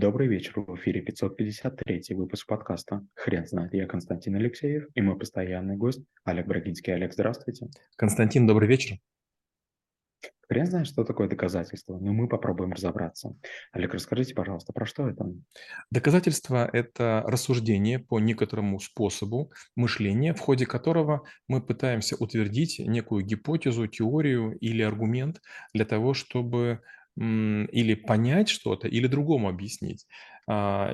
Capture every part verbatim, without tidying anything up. Добрый вечер, в эфире пятьсот пятьдесят третий выпуск подкаста «Хрен знает». Я Константин Алексеев и мой постоянный гость Олег Брагинский. Олег, здравствуйте. Константин, добрый вечер. Хрен знает, что такое доказательство, но мы попробуем разобраться. Олег, расскажите, пожалуйста, про что это? Доказательство – это рассуждение по некоторому способу мышления, в ходе которого мы пытаемся утвердить некую гипотезу, теорию или аргумент для того, чтобы или понять что-то, или другому объяснить.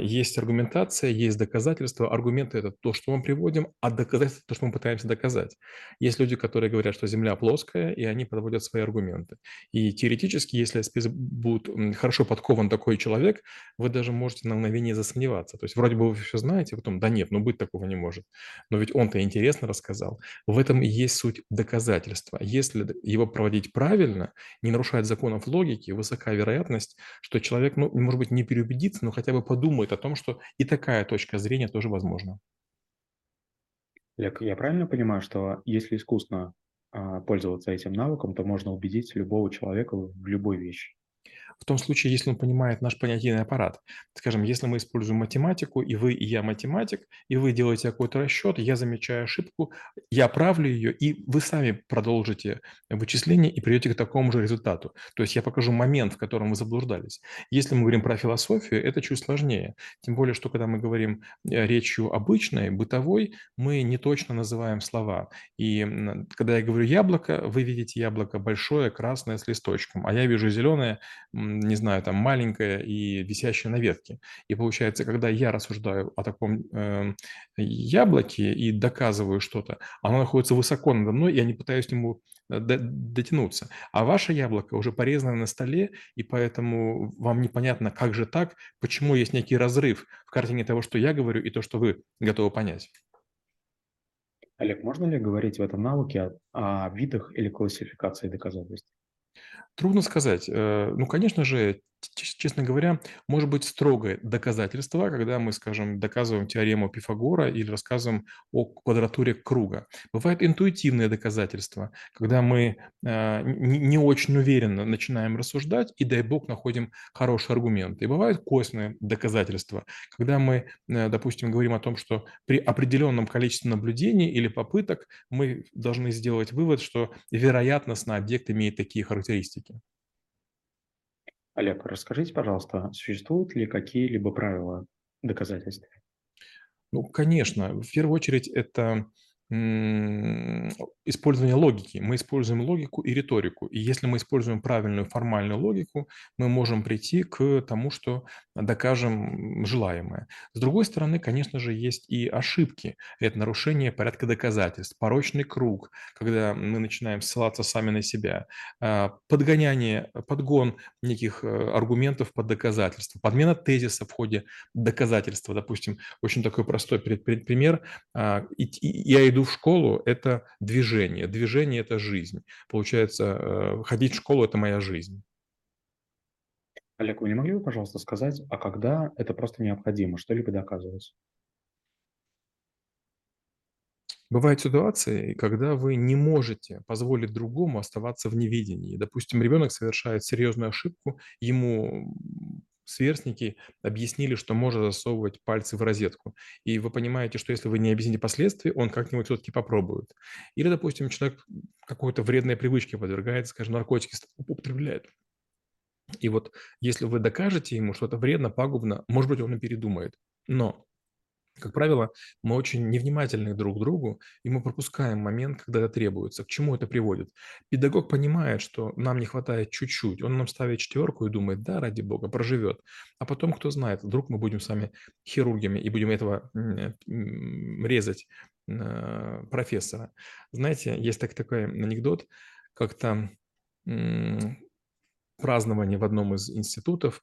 Есть аргументация, есть доказательства. Аргументы – это то, что мы приводим, а доказательства – то, что мы пытаемся доказать. Есть люди, которые говорят, что Земля плоская, и они подводят свои аргументы. И теоретически, если будет хорошо подкован такой человек, вы даже можете на мгновение засомневаться. То есть вроде бы вы все знаете, а потом да нет, ну быть такого не может. Но ведь он-то интересно рассказал. В этом и есть суть доказательства. Если его проводить правильно, не нарушать законов логики, высока вероятность, что человек, ну, может быть, не переубедится, но хотя бы подумает о том, что и такая точка зрения тоже возможна. Олег, я правильно понимаю, что если искусно а, пользоваться этим навыком, то можно убедить любого человека в любой вещи? В том случае, если он понимает наш понятийный аппарат. Скажем, если мы используем математику, и вы, и я математик, и вы делаете какой-то расчет, я замечаю ошибку, я правлю ее, и вы сами продолжите вычисление и придете к такому же результату. То есть я покажу момент, в котором вы заблуждались. Если мы говорим про философию, это чуть сложнее. Тем более, что когда мы говорим речью обычной, бытовой, мы не точно называем слова. И когда я говорю яблоко, вы видите яблоко большое, красное, с листочком, а я вижу зеленое, не знаю, там маленькая и висящая на ветке. И получается, когда я рассуждаю о таком э, яблоке и доказываю что-то, оно находится высоко надо мной, и я не пытаюсь к нему до, дотянуться. А ваше яблоко уже порезано на столе, и поэтому вам непонятно, как же так, почему есть некий разрыв в картине того, что я говорю, и то, что вы готовы понять. Олег, можно ли говорить в этом науке о, о видах или классификации доказательств? Трудно сказать. Ну, конечно же, честно говоря, может быть строгое доказательство, когда мы, скажем, доказываем теорему Пифагора или рассказываем о квадратуре круга. Бывает интуитивное доказательство, когда мы не очень уверенно начинаем рассуждать и, дай бог, находим хороший аргумент. И бывает косвенное доказательство, когда мы, допустим, говорим о том, что при определенном количестве наблюдений или попыток мы должны сделать вывод, что вероятностно объект имеет такие характеристики. Олег, расскажите, пожалуйста, существуют ли какие-либо правила доказательств? Ну, конечно. В первую очередь это использование логики. Мы используем логику и риторику. И если мы используем правильную формальную логику, мы можем прийти к тому, что докажем желаемое. С другой стороны, конечно же, есть и ошибки. Это нарушение порядка доказательств, порочный круг, когда мы начинаем ссылаться сами на себя, подгоняние, подгон неких аргументов под доказательства, подмена тезиса в ходе доказательства. Допустим, очень такой простой пример. Я иду в школу – это движение, движение – это жизнь. Получается, ходить в школу – это моя жизнь. Олег, вы не могли бы, пожалуйста, сказать, а когда это просто необходимо, что-либо доказывать? Бывают ситуации, когда вы не можете позволить другому оставаться в неведении. Допустим, ребенок совершает серьезную ошибку, ему сверстники объяснили, что можно засовывать пальцы в розетку. И вы понимаете, что если вы не объясните последствия, он как-нибудь все-таки попробует. Или, допустим, человек какой-то вредной привычке подвергается, скажем, наркотики употребляет. И вот если вы докажете ему, что это вредно, пагубно, может быть, он и передумает. Но, как правило, мы очень невнимательны друг к другу, и мы пропускаем момент, когда это требуется. К чему это приводит? Педагог понимает, что нам не хватает чуть-чуть. Он нам ставит четверку и думает, да, ради бога, проживет. А потом, кто знает, вдруг мы будем сами хирургами и будем этого резать профессора. Знаете, есть так, такой анекдот, как-то празднование в одном из институтов,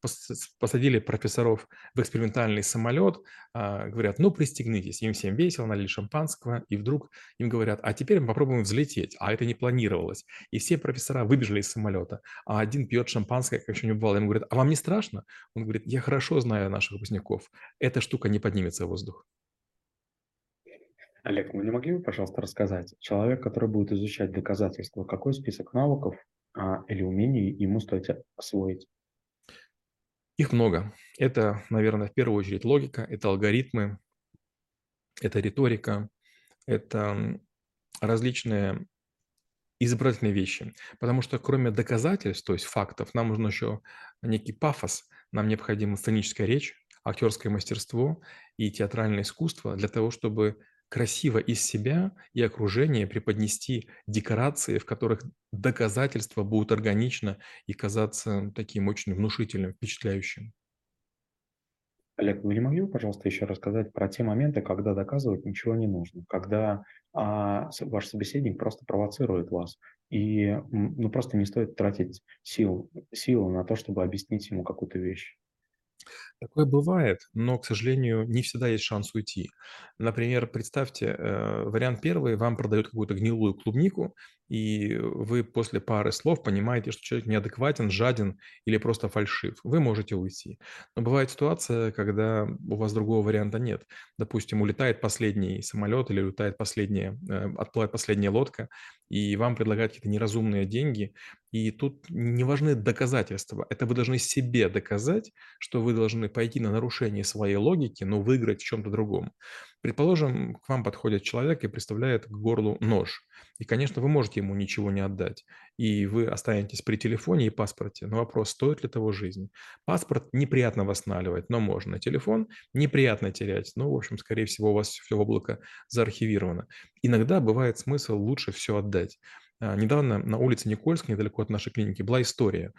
посадили профессоров в экспериментальный самолет, говорят, ну, пристегнитесь, им всем весело, налили шампанского, и вдруг им говорят, а теперь мы попробуем взлететь, а это не планировалось. И все профессора выбежали из самолета, а один пьет шампанское, как еще не бывало, ему говорят, а вам не страшно? Он говорит, я хорошо знаю наших выпускников, эта штука не поднимется в воздух. Олег, вы не могли бы, пожалуйста, рассказать, человек, который будет изучать доказательства, какой список навыков или умений ему стоит освоить? Их много. Это, наверное, в первую очередь логика, это алгоритмы, это риторика, это различные изобретательные вещи. Потому что кроме доказательств, то есть фактов, нам нужен еще некий пафос, нам необходима сценическая речь, актерское мастерство и театральное искусство для того, чтобы красиво из себя и окружения преподнести декорации, в которых доказательства будут органично и казаться таким очень внушительным, впечатляющим. Олег, вы не могли бы, пожалуйста, еще рассказать про те моменты, когда доказывать ничего не нужно, когда а, ваш собеседник просто провоцирует вас, и ну, просто не стоит тратить сил, силу на то, чтобы объяснить ему какую-то вещь? Такое бывает, но, к сожалению, не всегда есть шанс уйти. Например, представьте, вариант первый, вам продают какую-то гнилую клубнику, и вы после пары слов понимаете, что человек неадекватен, жаден или просто фальшив. Вы можете уйти. Но бывает ситуация, когда у вас другого варианта нет. Допустим, улетает последний самолет или улетает последняя, отплывает последняя лодка, и вам предлагают какие-то неразумные деньги. И тут не важны доказательства. Это вы должны себе доказать, что вы должны пойти на нарушение своей логики, но выиграть в чем-то другом. Предположим, к вам подходит человек и представляет к горлу нож. И, конечно, вы можете ему ничего не отдать. И вы останетесь при телефоне и паспорте. Но вопрос, стоит ли того жизнь? Паспорт неприятно восстанавливать, но можно. Телефон неприятно терять. Но, в общем, скорее всего, у вас все в облако заархивировано. Иногда бывает смысл лучше все отдать. Недавно на улице Никольской, недалеко от нашей клиники, была история.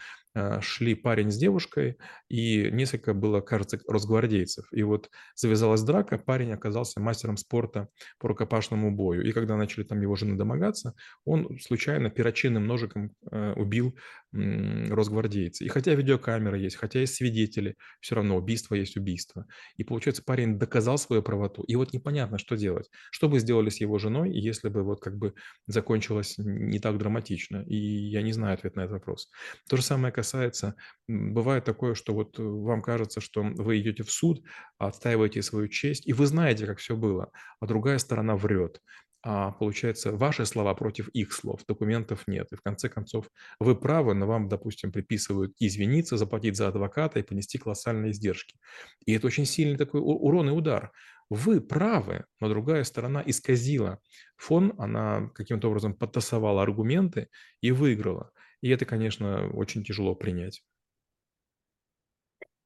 Шли парень с девушкой, и несколько было, кажется, росгвардейцев. И вот завязалась драка, парень оказался мастером спорта по рукопашному бою. И когда начали там его жены домогаться, он случайно перочинным ножиком убил росгвардейца. И хотя видеокамера есть, хотя есть свидетели, все равно убийство есть убийство. И получается, парень доказал свою правоту. И вот непонятно, что делать. Что бы сделали с его женой, если бы вот как бы закончилось не так драматично? И я не знаю ответ на этот вопрос. То же самое касается, бывает такое, что вот вам кажется, что вы идете в суд, отстаиваете свою честь, и вы знаете, как все было, а другая сторона врет. А получается, ваши слова против их слов, документов нет. И в конце концов, вы правы, но вам, допустим, приписывают извиниться, заплатить за адвоката и понести колоссальные издержки. И это очень сильный такой урон и удар. Вы правы, но другая сторона исказила фон, она каким-то образом подтасовала аргументы и выиграла. И это, конечно, очень тяжело принять.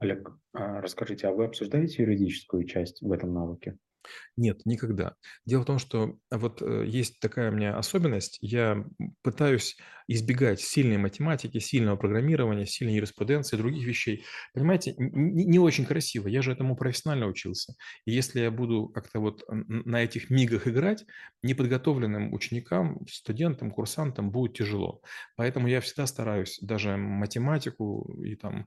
Олег, расскажите, а вы обсуждаете юридическую часть в этом навыке? Нет, никогда. Дело в том, что вот есть такая у меня особенность. Я пытаюсь избегать сильной математики, сильного программирования, сильной юриспруденции, других вещей. Понимаете, не очень красиво. Я же этому профессионально учился. И если я буду как-то вот на этих мигах играть, неподготовленным ученикам, студентам, курсантам будет тяжело. Поэтому я всегда стараюсь даже математику и там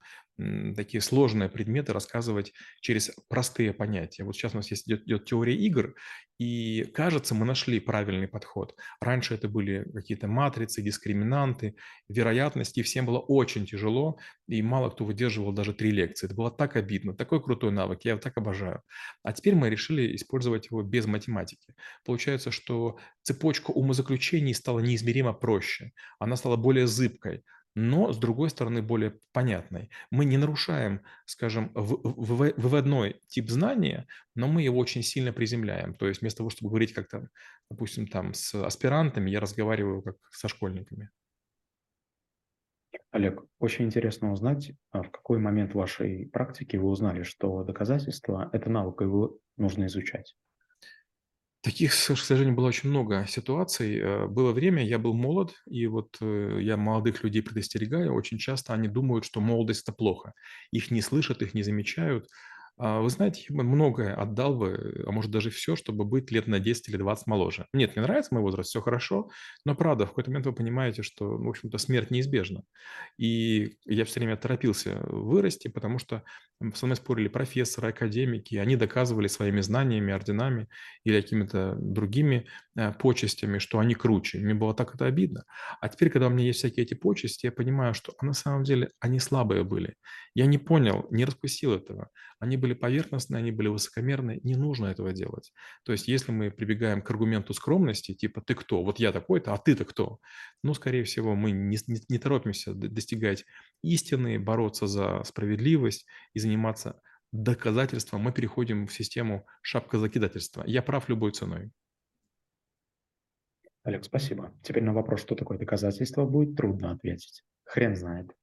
такие сложные предметы рассказывать через простые понятия. Вот сейчас у нас есть, идет, идет теория игр, и, кажется, мы нашли правильный подход. Раньше это были какие-то матрицы, дискриминанты, вероятности, и всем было очень тяжело, и мало кто выдерживал даже три лекции. Это было так обидно, такой крутой навык, я его так обожаю. А теперь мы решили использовать его без математики. Получается, что цепочка умозаключений стала неизмеримо проще, она стала более зыбкой, но, с другой стороны, более понятной. Мы не нарушаем, скажем, выводной тип знания, но мы его очень сильно приземляем. То есть вместо того, чтобы говорить как-то, допустим, там с аспирантами, я разговариваю как со школьниками. Олег, очень интересно узнать, в какой момент вашей практики вы узнали, что доказательства – это навык, и его нужно изучать. Таких, к сожалению, было очень много ситуаций. Было время, я был молод, и вот я молодых людей предостерегаю. Очень часто они думают, что молодость – это плохо. Их не слышат, их не замечают. Вы знаете, я бы многое отдал бы, а может даже все, чтобы быть лет на десять или двадцать моложе. Нет, мне нравится мой возраст, все хорошо, но правда, в какой-то момент вы понимаете, что, в общем-то, смерть неизбежна. И я все время торопился вырасти, потому что со мной спорили профессоры, академики, они доказывали своими знаниями, орденами или какими-то другими почестями, что они круче. Мне было так это обидно. А теперь, когда у меня есть всякие эти почести, я понимаю, что на самом деле они слабые были. Я не понял, не раскусил этого. Они были были поверхностны, они были высокомерны, не нужно этого делать. То есть если мы прибегаем к аргументу скромности, типа «ты кто?», вот я такой-то, а ты-то кто? Ну, скорее всего, мы не, не, не торопимся достигать истины, бороться за справедливость и заниматься доказательством. Мы переходим в систему шапкозакидательства. Я прав любой ценой. Олег, спасибо. Теперь на вопрос, что такое доказательство, будет трудно ответить. Хрен знает.